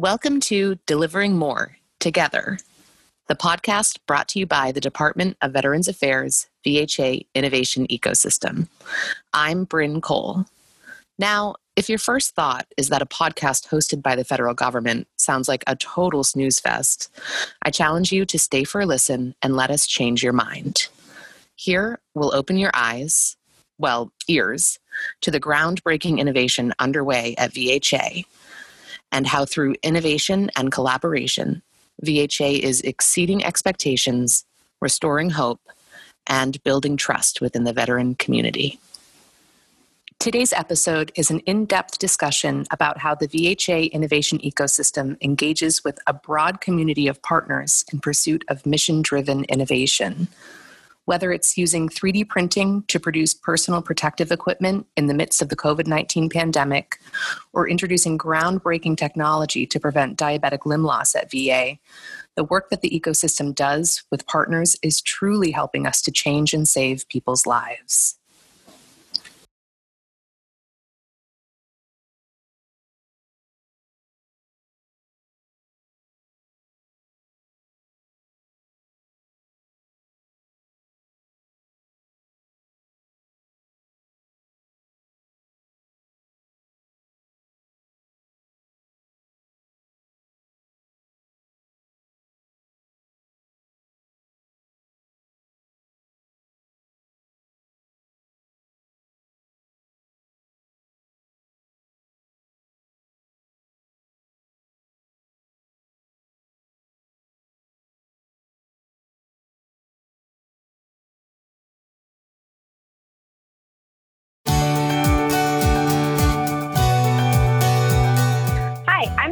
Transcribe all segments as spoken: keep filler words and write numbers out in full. Welcome to Delivering More Together, the podcast brought to you by the Department of Veterans Affairs V H A Innovation Ecosystem. I'm Bryn Cole. Now, if your first thought is that a podcast hosted by the federal government sounds like a total snooze fest, I challenge you to stay for a listen and let us change your mind. Here, we'll open your eyes, well, ears, to the groundbreaking innovation underway at V H A, and how through innovation and collaboration, V H A is exceeding expectations, restoring hope, and building trust within the veteran community. Today's episode is an in-depth discussion about how the V H A innovation ecosystem engages with a broad community of partners in pursuit of mission-driven innovation. Whether it's using three D printing to produce personal protective equipment in the midst of the COVID nineteen pandemic, or introducing groundbreaking technology to prevent diabetic limb loss at V A, the work that the ecosystem does with partners is truly helping us to change and save people's lives.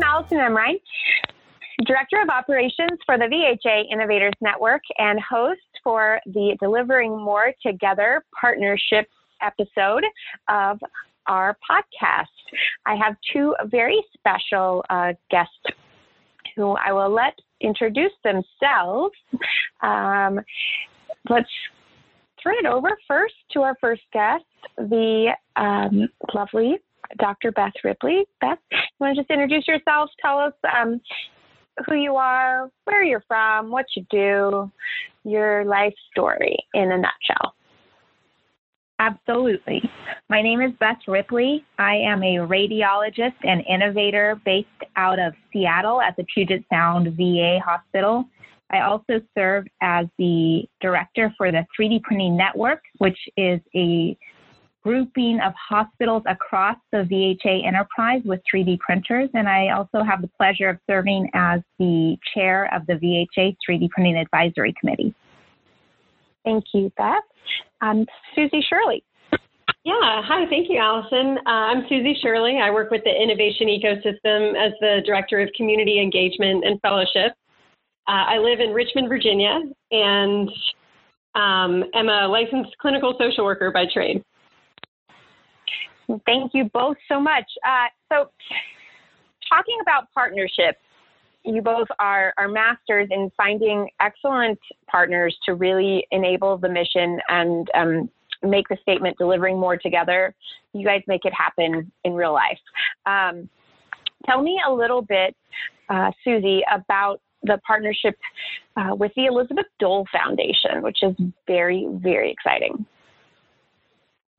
Allison Emright, Director of Operations for the V H A Innovators Network and host for the Delivering More Together Partnership episode of our podcast. I have two very special uh, guests who I will let introduce themselves. Um, let's turn it over first to our first guest, the um, lovely Doctor Beth Ripley. Beth, you want to just introduce yourself? Tell us um, who you are, where you're from, what you do, your life story in a nutshell. Absolutely. My name is Beth Ripley. I am a radiologist and innovator based out of Seattle at the Puget Sound V A Hospital. I also serve as the director for the three D Printing Network, which is a grouping of hospitals across the V H A enterprise with three D printers. And I also have the pleasure of serving as the chair of the V H A three D Printing Advisory Committee. Thank you, Beth. Um, Susie Shirley. Yeah, hi, thank you, Allison. Uh, I'm Susie Shirley. I work with the Innovation Ecosystem as the Director of Community Engagement and Fellowship. Uh, I live in Richmond, Virginia, and um, am a licensed clinical social worker by trade. Thank you both so much. Uh, so talking about partnerships, you both are, are masters in finding excellent partners to really enable the mission and um, make the statement, delivering more together. You guys make it happen in real life. Um, tell me a little bit, uh, Susie, about the partnership uh, with the Elizabeth Dole Foundation, which is very, very exciting.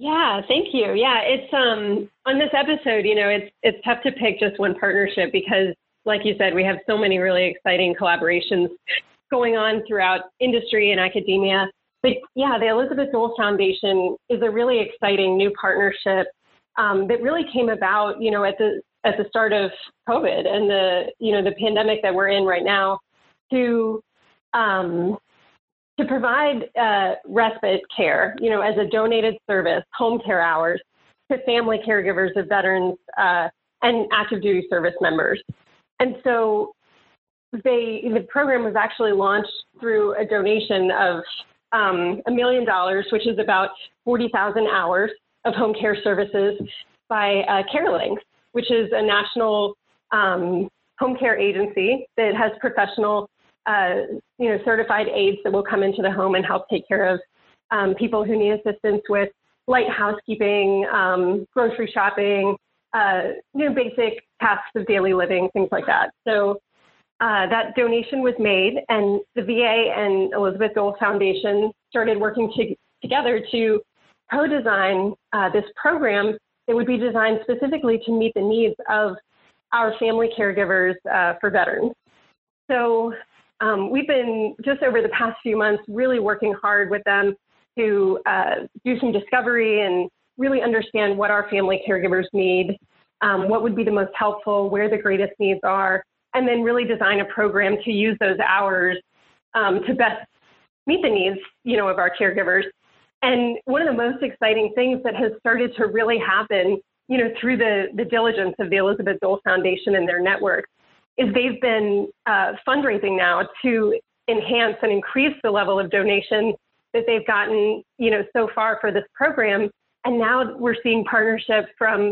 Yeah, thank you. Yeah, it's um on this episode, you know, it's it's tough to pick just one partnership because, like you said, we have so many really exciting collaborations going on throughout industry and academia. But yeah, the Elizabeth Dole Foundation is a really exciting new partnership um, that really came about, you know, at the at the start of COVID and the you know the pandemic that we're in right now to um, to provide uh, respite care, you know, as a donated service, home care hours to family caregivers of veterans uh, and active duty service members. And so they, the program was actually launched through a donation of um, a million dollars, which is about forty thousand hours of home care services by uh, CareLinx, which is a national um, home care agency that has professional Uh, you know, certified aides that will come into the home and help take care of um, people who need assistance with light housekeeping, um, grocery shopping, uh, you know, basic tasks of daily living, things like that. So uh, that donation was made, and the V A and Elizabeth Dole Foundation started working to, together to co-design uh, this program that would be designed specifically to meet the needs of our family caregivers uh, for veterans. So um, we've been, just over the past few months, really working hard with them to uh, do some discovery and really understand what our family caregivers need, um, what would be the most helpful, where the greatest needs are, and then really design a program to use those hours um, to best meet the needs, you know, of our caregivers. And one of the most exciting things that has started to really happen, you know, through the, the diligence of the Elizabeth Dole Foundation and their network, is they've been uh, fundraising now to enhance and increase the level of donation that they've gotten, you know, so far for this program. And now we're seeing partnerships from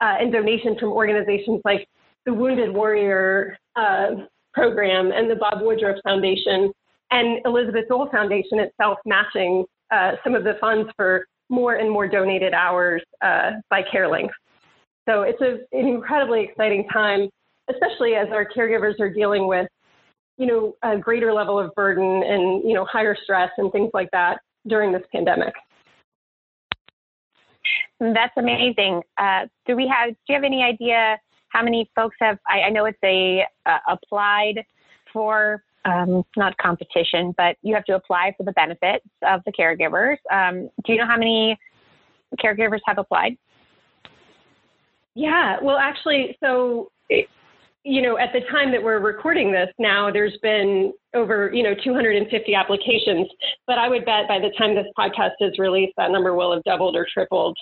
uh, and donations from organizations like the Wounded Warrior uh, program and the Bob Woodruff Foundation, and Elizabeth Dole Foundation itself matching Uh, some of the funds for more and more donated hours uh, by CareLinx. So it's a, an incredibly exciting time, especially as our caregivers are dealing with, you know, a greater level of burden and, you know, higher stress and things like that during this pandemic. That's amazing. Uh, do we have, do you have any idea how many folks have, I, I know it's a uh, applied for, Um, not competition, but you have to apply for the benefits of the caregivers. Um, do you know how many caregivers have applied? Yeah, well, actually, so, you know, at the time that we're recording this now, there's been over, you know, two hundred fifty applications, but I would bet by the time this podcast is released, that number will have doubled or tripled.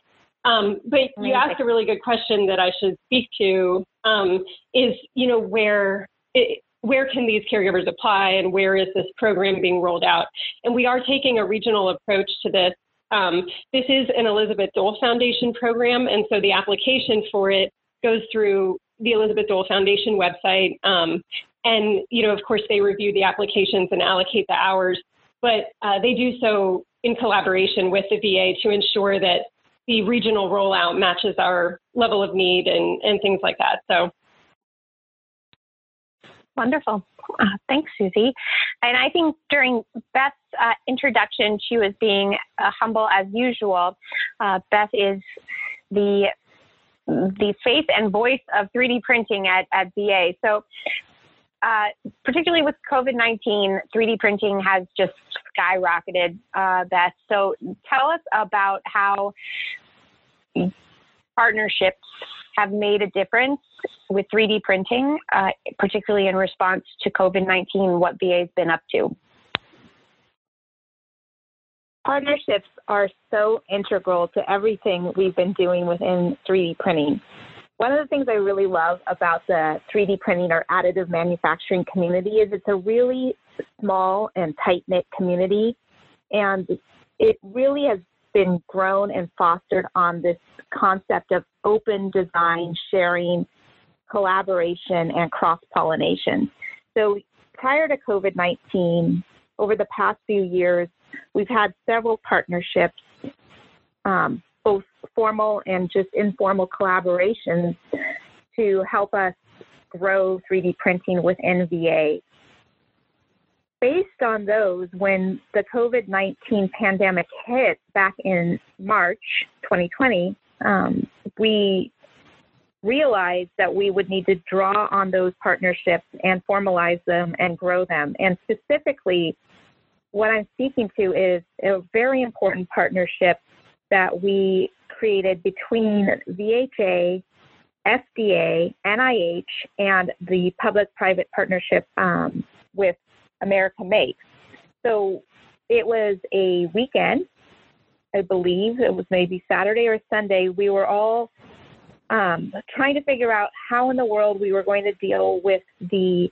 Um, but Amazing. You asked a really good question that I should speak to, um, is, you know, where it, where can these caregivers apply and where is this program being rolled out? And we are taking a regional approach to this. Um, this is an Elizabeth Dole Foundation program, and so the application for it goes through the Elizabeth Dole Foundation website. Um, and, you know, of course, they review the applications and allocate the hours, but uh, they do so in collaboration with the V A to ensure that the regional rollout matches our level of need and, and things like that. So. Wonderful. Uh, thanks, Susie. And I think during Beth's uh, introduction, she was being uh, humble as usual. Uh, Beth is the the face and voice of three D printing at, at V A. So uh, particularly with COVID nineteen, three D printing has just skyrocketed, uh, Beth. So tell us about how partnerships have made a difference with three D printing, uh, particularly in response to COVID nineteen, what V A's been up to. Partnerships are so integral to everything we've been doing within three D printing. One of the things I really love about the three D printing or additive manufacturing community is it's a really small and tight-knit community, and it really has been grown and fostered on this concept of open design, sharing, collaboration, and cross-pollination. So prior to COVID nineteen, over the past few years, we've had several partnerships, um, both formal and just informal collaborations to help us grow three D printing within V A. Based on those, when the COVID nineteen pandemic hit back in March twenty twenty, um, we realized that we would need to draw on those partnerships and formalize them and grow them. And specifically, what I'm speaking to is a very important partnership that we created between V H A, F D A, N I H, and the public-private partnership um, with America Makes. So it was a weekend, I believe it was maybe Saturday or Sunday. We were all um, trying to figure out how in the world we were going to deal with the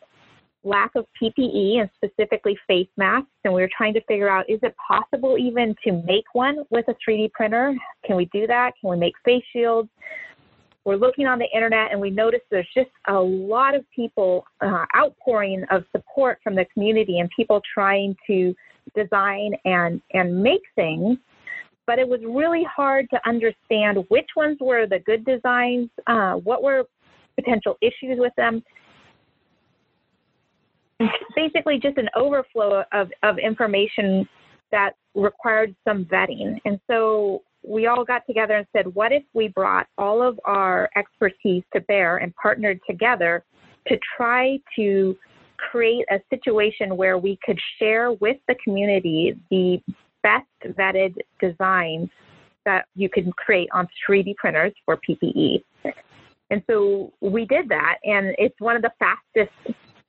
lack of P P E and specifically face masks. And we were trying to figure out, is it possible even to make one with a three D printer? Can we do that? Can we make face shields? We're looking on the internet and we noticed there's just a lot of people uh, outpouring of support from the community and people trying to design and, and make things but it was really hard to understand which ones were the good designs, uh, what were potential issues with them. Basically just an overflow of, of information that required some vetting. And so we all got together and said, what if we brought all of our expertise to bear and partnered together to try to create a situation where we could share with the community the best vetted designs that you can create on three D printers for P P E. And so we did that, and it's one of the fastest,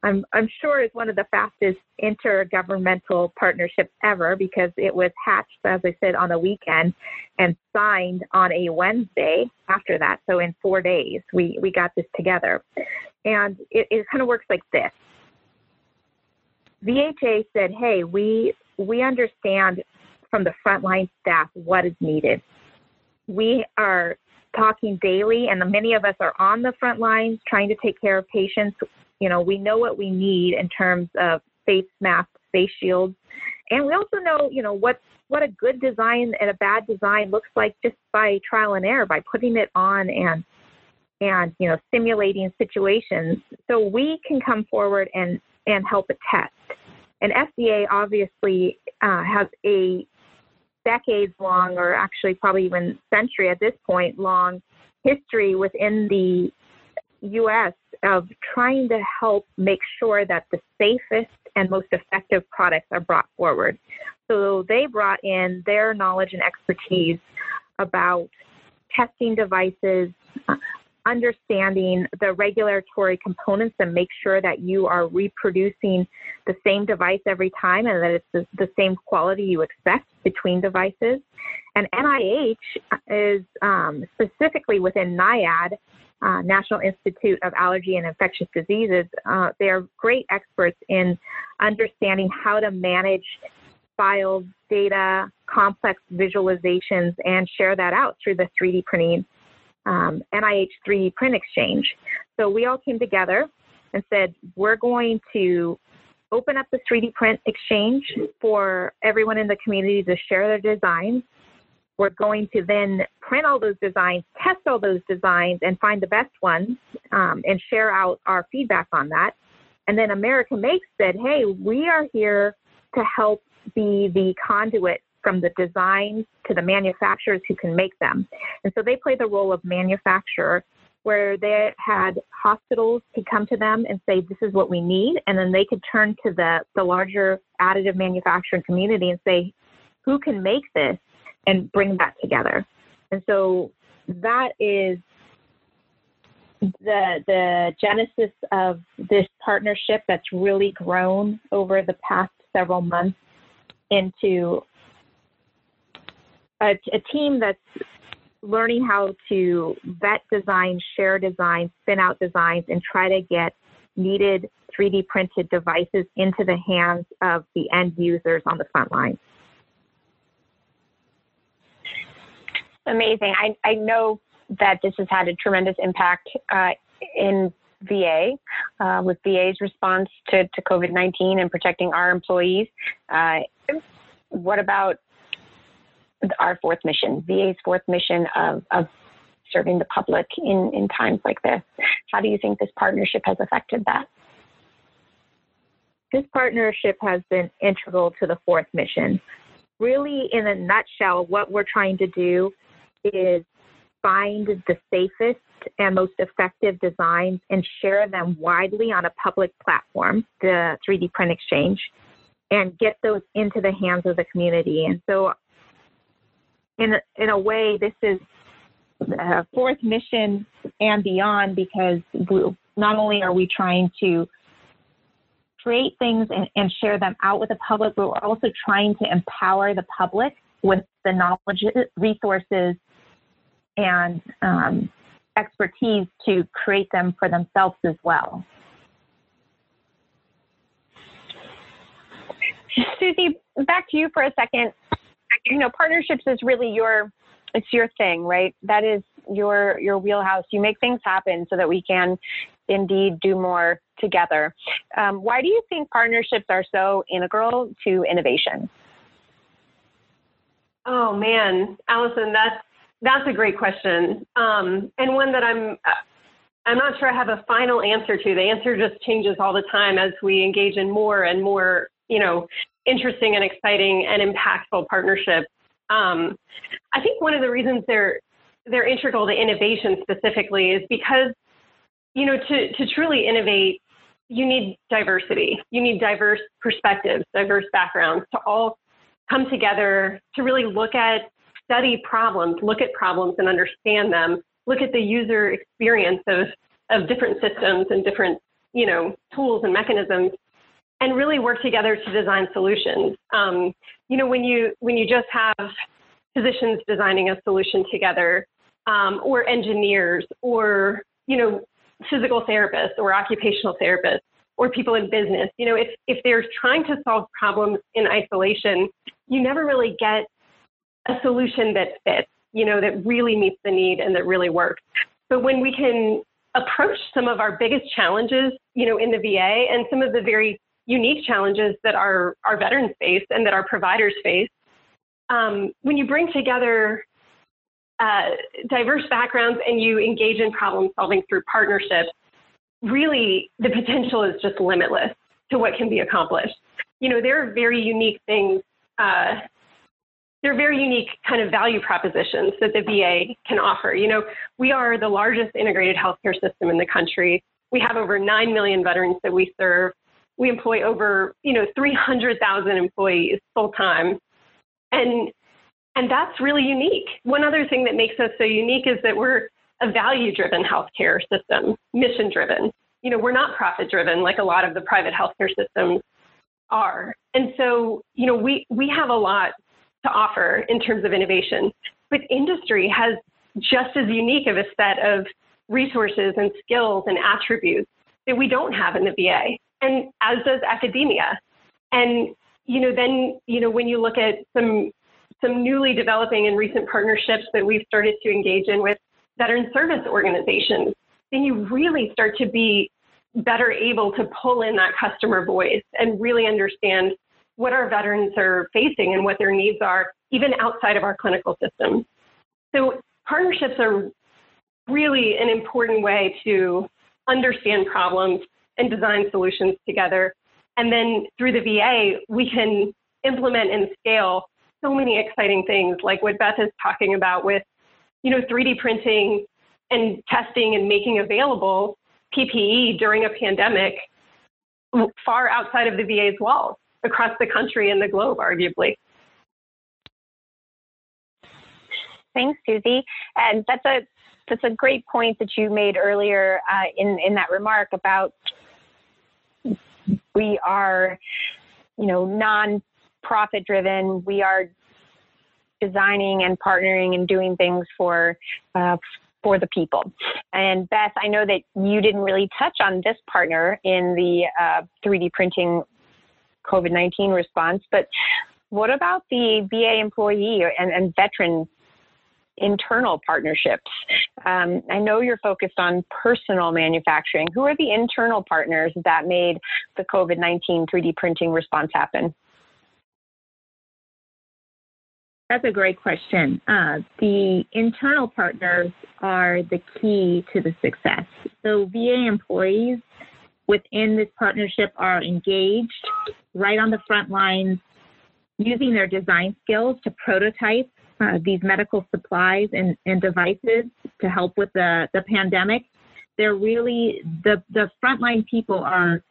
I'm, I'm sure it's one of the fastest intergovernmental partnerships ever, because it was hatched, as I said, on a weekend and signed on a Wednesday after that. So in four days, we, we got this together. And it, it kind of works like this. V H A said, hey, we, we understand from the frontline staff what is needed. We are talking daily, and many of us are on the front lines trying to take care of patients. You know, we know what we need in terms of face masks, face shields. And we also know, you know, what, what a good design and a bad design looks like just by trial and error, by putting it on and, and you know, simulating situations. So we can come forward and, and help a test. And F D A obviously uh, has a decades-long, or actually probably even century at this point, long history within the U S of trying to help make sure that the safest and most effective products are brought forward. So they brought in their knowledge and expertise about testing devices, understanding the regulatory components, and make sure that you are reproducing the same device every time and that it's the, the same quality you expect between devices. And N I H is um, specifically within NIAID, Uh, National Institute of Allergy and Infectious Diseases, uh, they are great experts in understanding how to manage files, data, complex visualizations, and share that out through the three D printing, um, N I H three D Print Exchange. So we all came together and said, we're going to open up the three D Print Exchange for everyone in the community to share their designs. We're going to then print all those designs, test all those designs, and find the best ones, um, and share out our feedback on that. And then America Makes said, hey, we are here to help be the conduit from the designs to the manufacturers who can make them. And so they played the role of manufacturer, where they had hospitals to come to them and say, this is what we need. And then they could turn to the, the larger additive manufacturing community and say, who can make this? And bring that together. And so that is the the genesis of this partnership that's really grown over the past several months into a, a team that's learning how to vet design, share design, spin out designs, and try to get needed three D printed devices into the hands of the end users on the front line. Amazing. I, I know that this has had a tremendous impact uh, in V A, uh, with V A's response to, to COVID nineteen and protecting our employees. Uh, what about our fourth mission, V A's fourth mission of, of serving the public in, in times like this? How do you think this partnership has affected that? This partnership has been integral to the fourth mission. Really, in a nutshell, what we're trying to do is find the safest and most effective designs and share them widely on a public platform, the three D Print Exchange, and get those into the hands of the community. And so in a, in a way, this is the fourth mission and beyond, because we, not only are we trying to create things and, and share them out with the public, but we're also trying to empower the public with the knowledge, resources, and um, expertise to create them for themselves as well. Susie, back to you for a second. You know, partnerships is really your, it's your thing, right? That is your, your wheelhouse. You make things happen so that we can indeed do more together. Um, why do you think partnerships are so integral to innovation? Oh man, Allison, that's that's a great question, um, and one that I'm I'm not sure I have a final answer to. The answer just changes all the time as we engage in more and more, you know, interesting and exciting and impactful partnerships. Um, I think one of the reasons they're they're integral to innovation specifically is because, you know, to to truly innovate, you need diversity. You need diverse perspectives, diverse backgrounds to all come together to really look at, study problems, look at problems and understand them, look at the user experience of, of different systems and different, you know, tools and mechanisms, and really work together to design solutions. Um, you know, when you when you just have physicians designing a solution together, um, or engineers, or, you know, physical therapists or occupational therapists, or people in business, you know, if, if they're trying to solve problems in isolation, you never really get a solution that fits, you know, that really meets the need and that really works. But when we can approach some of our biggest challenges, you know, in the V A, and some of the very unique challenges that our, our veterans face and that our providers face, um, when you bring together uh, diverse backgrounds and you engage in problem solving through partnerships, really, the potential is just limitless to what can be accomplished. You know, there are very unique things. Uh, there are very unique kind of value propositions that the V A can offer. You know, we are the largest integrated healthcare system in the country. We have over nine million veterans that we serve. We employ over, you know, three hundred thousand employees full time. And, and that's really unique. One other thing that makes us so unique is that we're a value-driven healthcare system, mission-driven. You know, we're not profit-driven like a lot of the private healthcare systems are. And so, you know, we, we have a lot to offer in terms of innovation, but industry has just as unique of a set of resources and skills and attributes that we don't have in the V A, and as does academia. And, you know, then, you know, when you look at some, some newly developing and recent partnerships that we've started to engage in with veteran service organizations, then you really start to be better able to pull in that customer voice and really understand what our veterans are facing and what their needs are, even outside of our clinical system. So partnerships are really an important way to understand problems and design solutions together. And then through the V A, we can implement and scale so many exciting things, like what Beth is talking about with, you know, three D printing and testing and making available P P E during a pandemic far outside of the V A's walls, across the country and the globe, arguably. Thanks, Susie. And that's a that's a great point that you made earlier uh, in in that remark about we are, you know, non-profit driven. We are designing and partnering and doing things for uh, for the people. And Beth, I know that you didn't really touch on this partner in the uh, three D printing COVID nineteen response, but what about the V A employee and, and veteran internal partnerships? Um, I know you're focused on personal manufacturing. Who are the internal partners that made the COVID nineteen three D printing response happen? That's a great question. Uh, the internal partners are the key to the success. So V A employees within this partnership are engaged right on the front lines, using their design skills to prototype uh, these medical supplies and, and devices to help with the, the pandemic. They're really, the, the frontline people are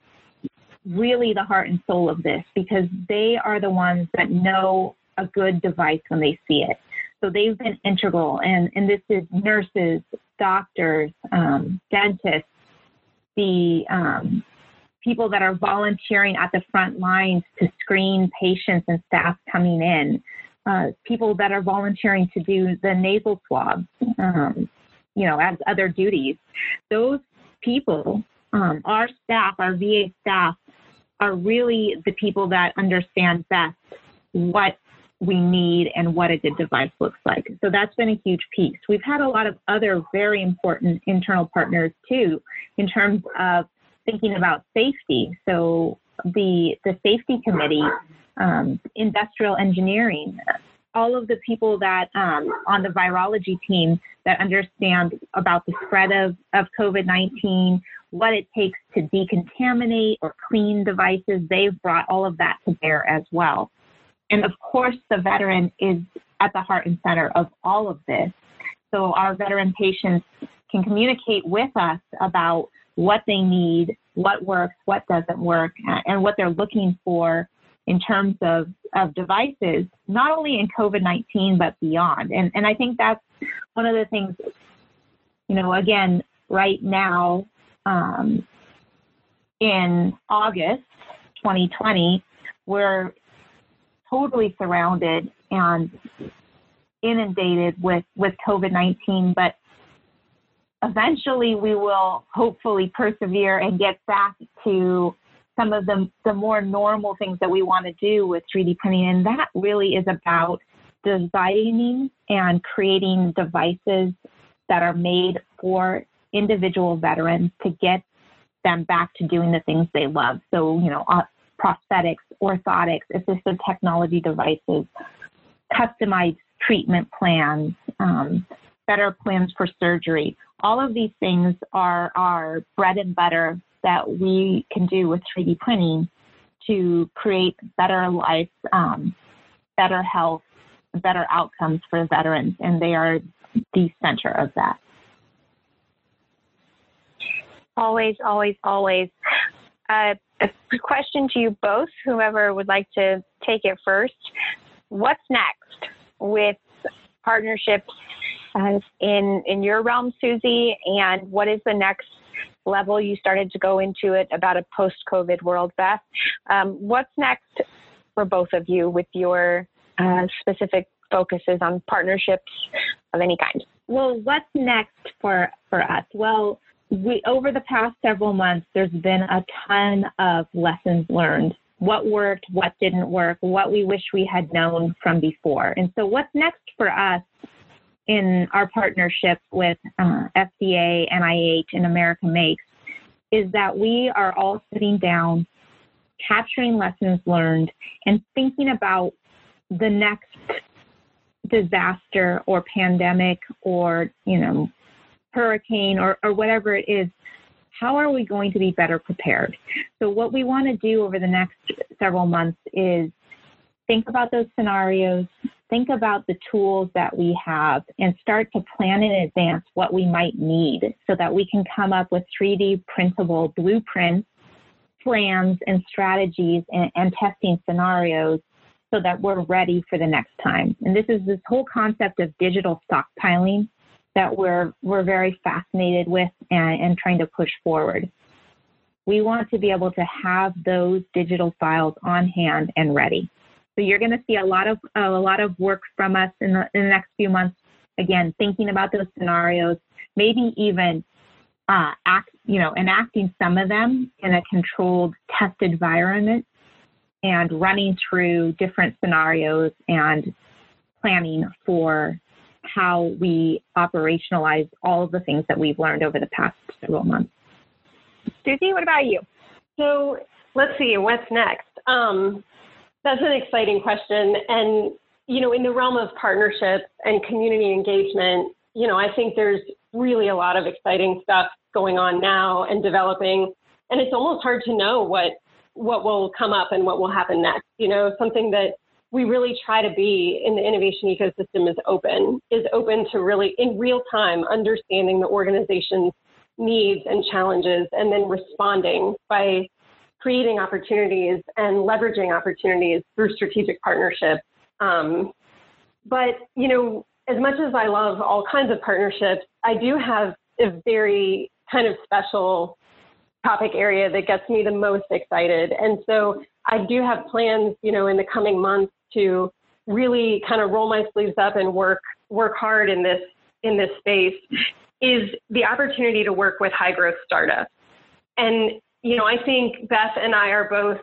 really the heart and soul of this, because they are the ones that know a good device when they see it. So they've been integral, and, and this is nurses, doctors, um, dentists, the um, people that are volunteering at the front lines to screen patients and staff coming in, uh, people that are volunteering to do the nasal swab, um, you know, as other duties. Those people, um, our staff, our V A staff, are really the people that understand best what we need and what a good device looks like. So that's been a huge piece. We've had a lot of other very important internal partners too, in terms of thinking about safety. So the the safety committee, um, industrial engineering, all of the people that um, on the virology team that understand about the spread of, of COVID nineteen, what it takes to decontaminate or clean devices, they've brought all of that to bear as well. And of course, the veteran is at the heart and center of all of this. So our veteran patients can communicate with us about what they need, what works, what doesn't work, and what they're looking for in terms of, of devices, not only in COVID nineteen, but beyond. And, and I think that's one of the things, you know, again, right now um, in August twenty twenty, we're totally surrounded and inundated with, with COVID nineteen, but eventually we will hopefully persevere and get back to some of the, the more normal things that we want to do with three D printing. And that really is about designing and creating devices that are made for individual veterans to get them back to doing the things they love. So, you know, uh, prosthetics, orthotics, assistive technology devices, customized treatment plans, um, better plans for surgery. All of these things are our bread and butter that we can do with three D printing to create better lives, um, better health, better outcomes for veterans, and they are the center of that. Always, always, always. Uh, a question to you both, whoever would like to take it first. What's next with partnerships uh, in, in your realm, Susie, and what is the next level? You started to go into it about a post-COVID world, Beth. Um, what's next for both of you with your uh, specific focuses on partnerships of any kind? Well, what's next for, for us? Well, we, over the past several months, there's been a ton of lessons learned. What worked, what didn't work, what we wish we had known from before. And so what's next for us in our partnership with uh, F D A, N I H, and America Makes is that we are all sitting down, capturing lessons learned, and thinking about the next disaster or pandemic or, you know, hurricane or, or whatever it is. How are we going to be better prepared? So what we want to do over the next several months is think about those scenarios, think about the tools that we have, and start to plan in advance what we might need so that we can come up with three D printable blueprints, plans, and strategies and, and testing scenarios so that we're ready for the next time. And this is this whole concept of digital stockpiling that we're, we're very fascinated with and, and trying to push forward. We want to be able to have those digital files on hand and ready. So you're going to see a lot of uh, a lot of work from us in the, in the next few months. Again, thinking about those scenarios, maybe even uh, act, you know, enacting some of them in a controlled test environment and running through different scenarios and planning for how we operationalize all of the things that we've learned over the past several months. Susie, what about you? So let's see, what's next? Um, that's an exciting question. And, you know, in the realm of partnerships and community engagement, you know, I think there's really a lot of exciting stuff going on now and developing. And it's almost hard to know what, what will come up and what will happen next. You know, something that we really try to be in the innovation ecosystem is open, is open to really in real time understanding the organization's needs and challenges and then responding by creating opportunities and leveraging opportunities through strategic partnerships. Um, but, you know, as much as I love all kinds of partnerships, I do have a very kind of special topic area that gets me the most excited. And so I do have plans, you know, in the coming months to really kind of roll my sleeves up and work work hard in this in this space is the opportunity to work with high growth startups. And, you know, I think Beth and I are both,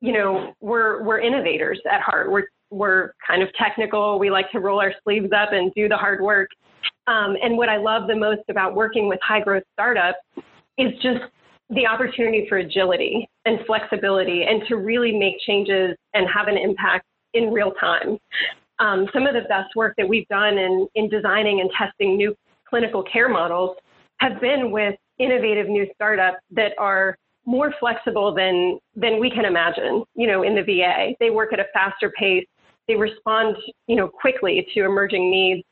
you know, we're we're innovators at heart. We're we're kind of technical. We like to roll our sleeves up and do the hard work. Um, and what I love the most about working with high growth startups is just the opportunity for agility and flexibility and to really make changes and have an impact in real time. um, some of the best work that we've done in, in designing and testing new clinical care models have been with innovative new startups that are more flexible than, than we can imagine, you know, in the V A. They work at a faster pace. They respond, you know, quickly to emerging needs.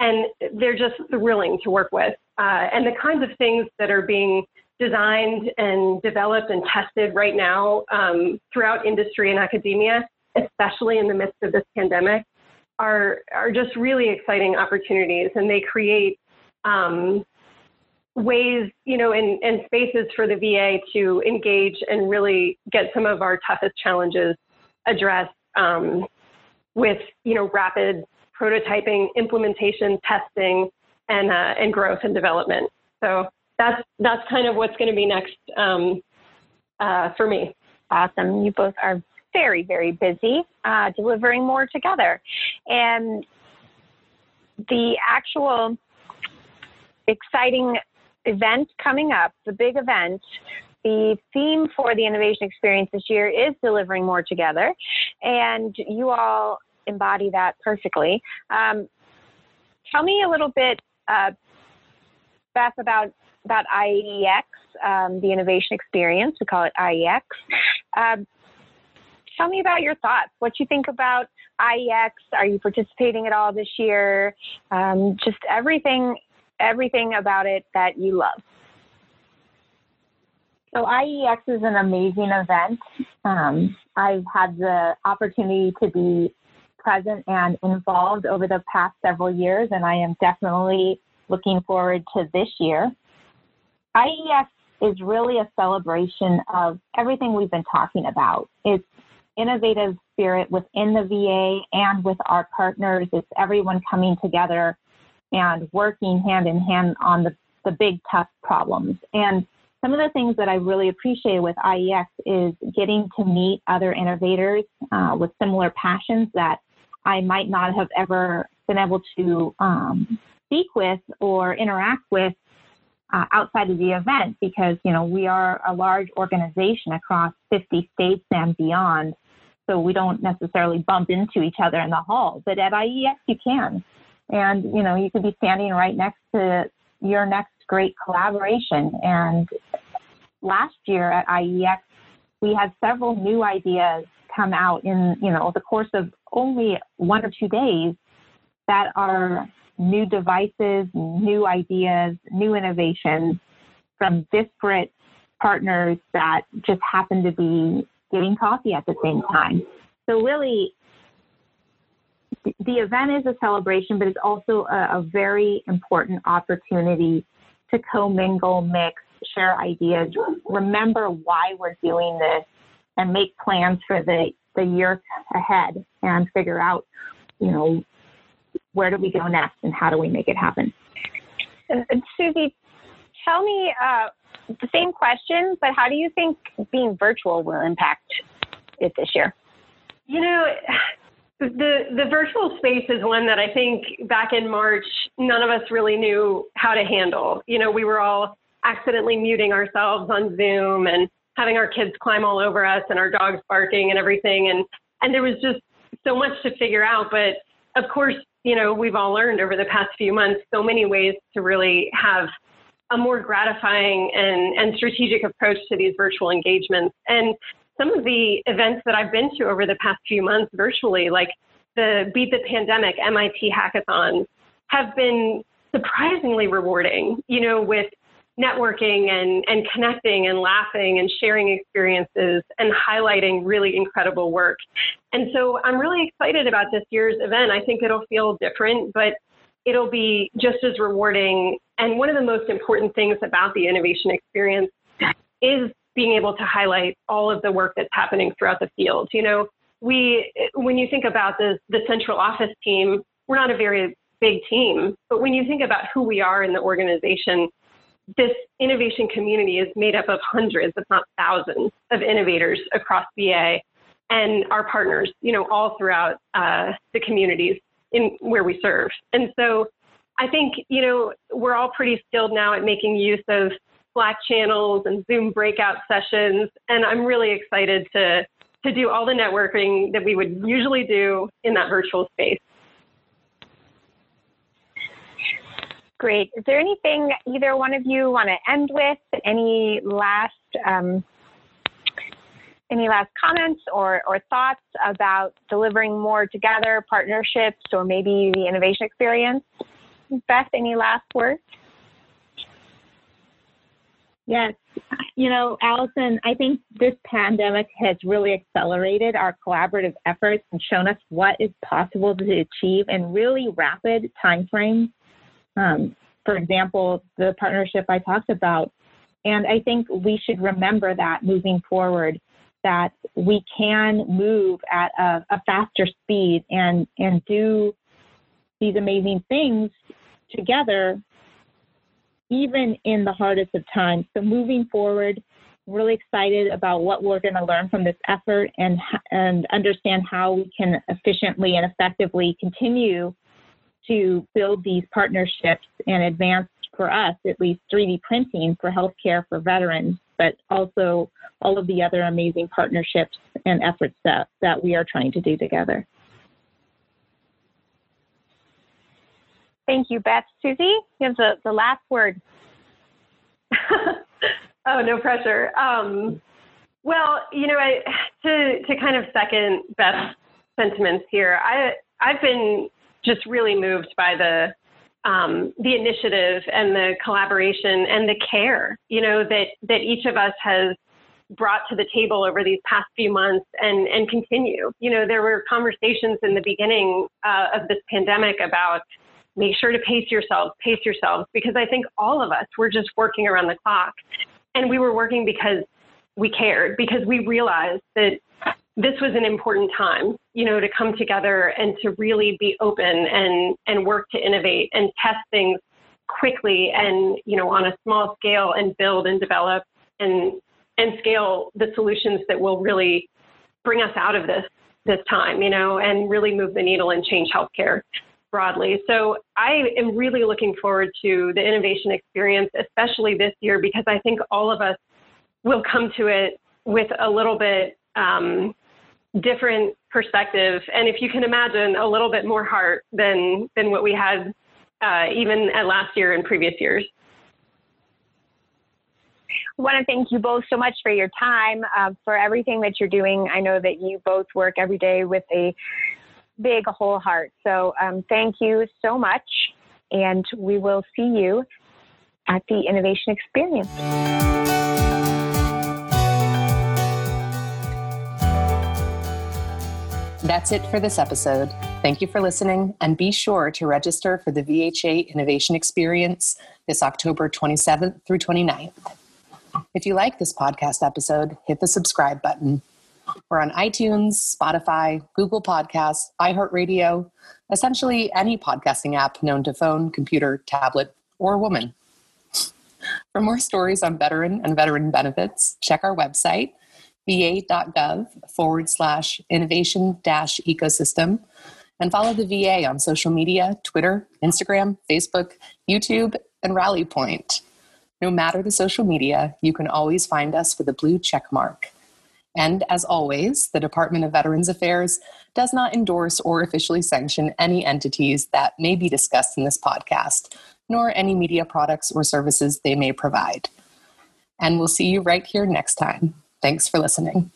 And they're just thrilling to work with. Uh, and the kinds of things that are being designed and developed and tested right now um, throughout industry and academia, especially in the midst of this pandemic, are are just really exciting opportunities. And they create um, ways, you know, and, and spaces for the V A to engage and really get some of our toughest challenges addressed um, with, you know, rapid prototyping, implementation, testing, and uh, and growth and development. So that's that's kind of what's going to be next um, uh, for me. Awesome. You both are very, very busy uh, delivering more together. And the actual exciting event coming up, the big event, the theme for the innovation experience this year is Delivering More Together. And you all embody that perfectly. Um, tell me a little bit, uh, Beth, about, about I E X, um, the innovation experience. We call it I E X. Um, tell me about your thoughts, what you think about I E X. Are you participating at all this year? Um, just everything, everything about it that you love. So I E X is an amazing event. Um, I've had the opportunity to be present and involved over the past several years, and I am definitely looking forward to this year. I E X is really a celebration of everything we've been talking about. It's innovative spirit within the V A and with our partners. It's everyone coming together and working hand in hand on the, the big, tough problems. And some of the things that I really appreciate with I E X is getting to meet other innovators uh, with similar passions that I might not have ever been able to um, speak with or interact with uh, outside of the event, because, you know, we are a large organization across fifty states and beyond, so we don't necessarily bump into each other in the hall. But at I E X, you can. And, you know, you could be standing right next to your next great collaboration. And last year at I E X, we had several new ideas come out in, you know, the course of only one or two days that are new devices, new ideas, new innovations from disparate partners that just happen to be getting coffee at the same time. So really, the event is a celebration, but it's also a, a very important opportunity to co-mingle, mix, share ideas, remember why we're doing this, and make plans for the, the year ahead and figure out, you know, where do we go next and how do we make it happen. And, and Susie, tell me uh, the same question, but how do you think being virtual will impact it this year? You know, The the virtual space is one that I think back in March, none of us really knew how to handle. You know, we were all accidentally muting ourselves on Zoom and having our kids climb all over us and our dogs barking and everything. And, and there was just so much to figure out. But of course, you know, we've all learned over the past few months so many ways to really have a more gratifying and, and strategic approach to these virtual engagements. And some of the events that I've been to over the past few months virtually, like the Beat the Pandemic M I T Hackathon, have been surprisingly rewarding, you know, with networking and, and connecting and laughing and sharing experiences and highlighting really incredible work. And so I'm really excited about this year's event. I think it'll feel different, but it'll be just as rewarding. And one of the most important things about the innovation experience is being able to highlight all of the work that's happening throughout the field. You know, we, when you think about the, the central office team, we're not a very big team, but when you think about who we are in the organization, this innovation community is made up of hundreds, if not thousands, of innovators across V A and our partners, you know, all throughout uh, the communities in where we serve. And so I think, you know, we're all pretty skilled now at making use of Slack channels and Zoom breakout sessions. And I'm really excited to, to do all the networking that we would usually do in that virtual space. Great. Is there anything either one of you want to end with? Any last um, any last comments or, or thoughts about delivering more together, partnerships, or maybe the innovation experience? Beth, any last words? Yes. You know, Allison, I think this pandemic has really accelerated our collaborative efforts and shown us what is possible to achieve in really rapid timeframes. Um, for example, the partnership I talked about. And I think we should remember that moving forward, that we can move at a, a faster speed and, and do these amazing things together, even in the hardest of times. So moving forward, really excited about what we're going to learn from this effort and, and understand how we can efficiently and effectively continue to build these partnerships and advance, for us at least, three D printing for healthcare for veterans, but also all of the other amazing partnerships and efforts that, that we are trying to do together. Thank you, Beth. Susie, you have the, the last word. Oh, no pressure. Um, well, you know, I, to to kind of second Beth's sentiments here, I I've been just really moved by the um, the initiative and the collaboration and the care, you know, that that each of us has brought to the table over these past few months and and continue. You know, there were conversations in the beginning uh, of this pandemic about, make sure to pace yourselves, pace yourselves, because I think all of us were just working around the clock. And we were working because we cared, because we realized that this was an important time, you know, to come together and to really be open and, and work to innovate and test things quickly and, you know, on a small scale and build and develop and and scale the solutions that will really bring us out of this this time, you know, and really move the needle and change healthcare broadly. So I am really looking forward to the innovation experience, especially this year, because I think all of us will come to it with a little bit um, different perspective. And if you can imagine, a little bit more heart than, than what we had uh, even at last year and previous years. I want to thank you both so much for your time, uh, for everything that you're doing. I know that you both work every day with a big whole heart. So um, thank you so much. And we will see you at the Innovation Experience. That's it for this episode. Thank you for listening, and be sure to register for the V H A Innovation Experience this October twenty-seventh through twenty-ninth. If you like this podcast episode, hit the subscribe button. We're on iTunes, Spotify, Google Podcasts, iHeartRadio, essentially any podcasting app known to phone, computer, tablet, or woman. For more stories on veteran and veteran benefits, check our website, va.gov forward slash innovation dash ecosystem, and follow the V A on social media, Twitter, Instagram, Facebook, YouTube, and Rally Point. No matter the social media, you can always find us with a blue check mark. And as always, the Department of Veterans Affairs does not endorse or officially sanction any entities that may be discussed in this podcast, nor any media products or services they may provide. And we'll see you right here next time. Thanks for listening.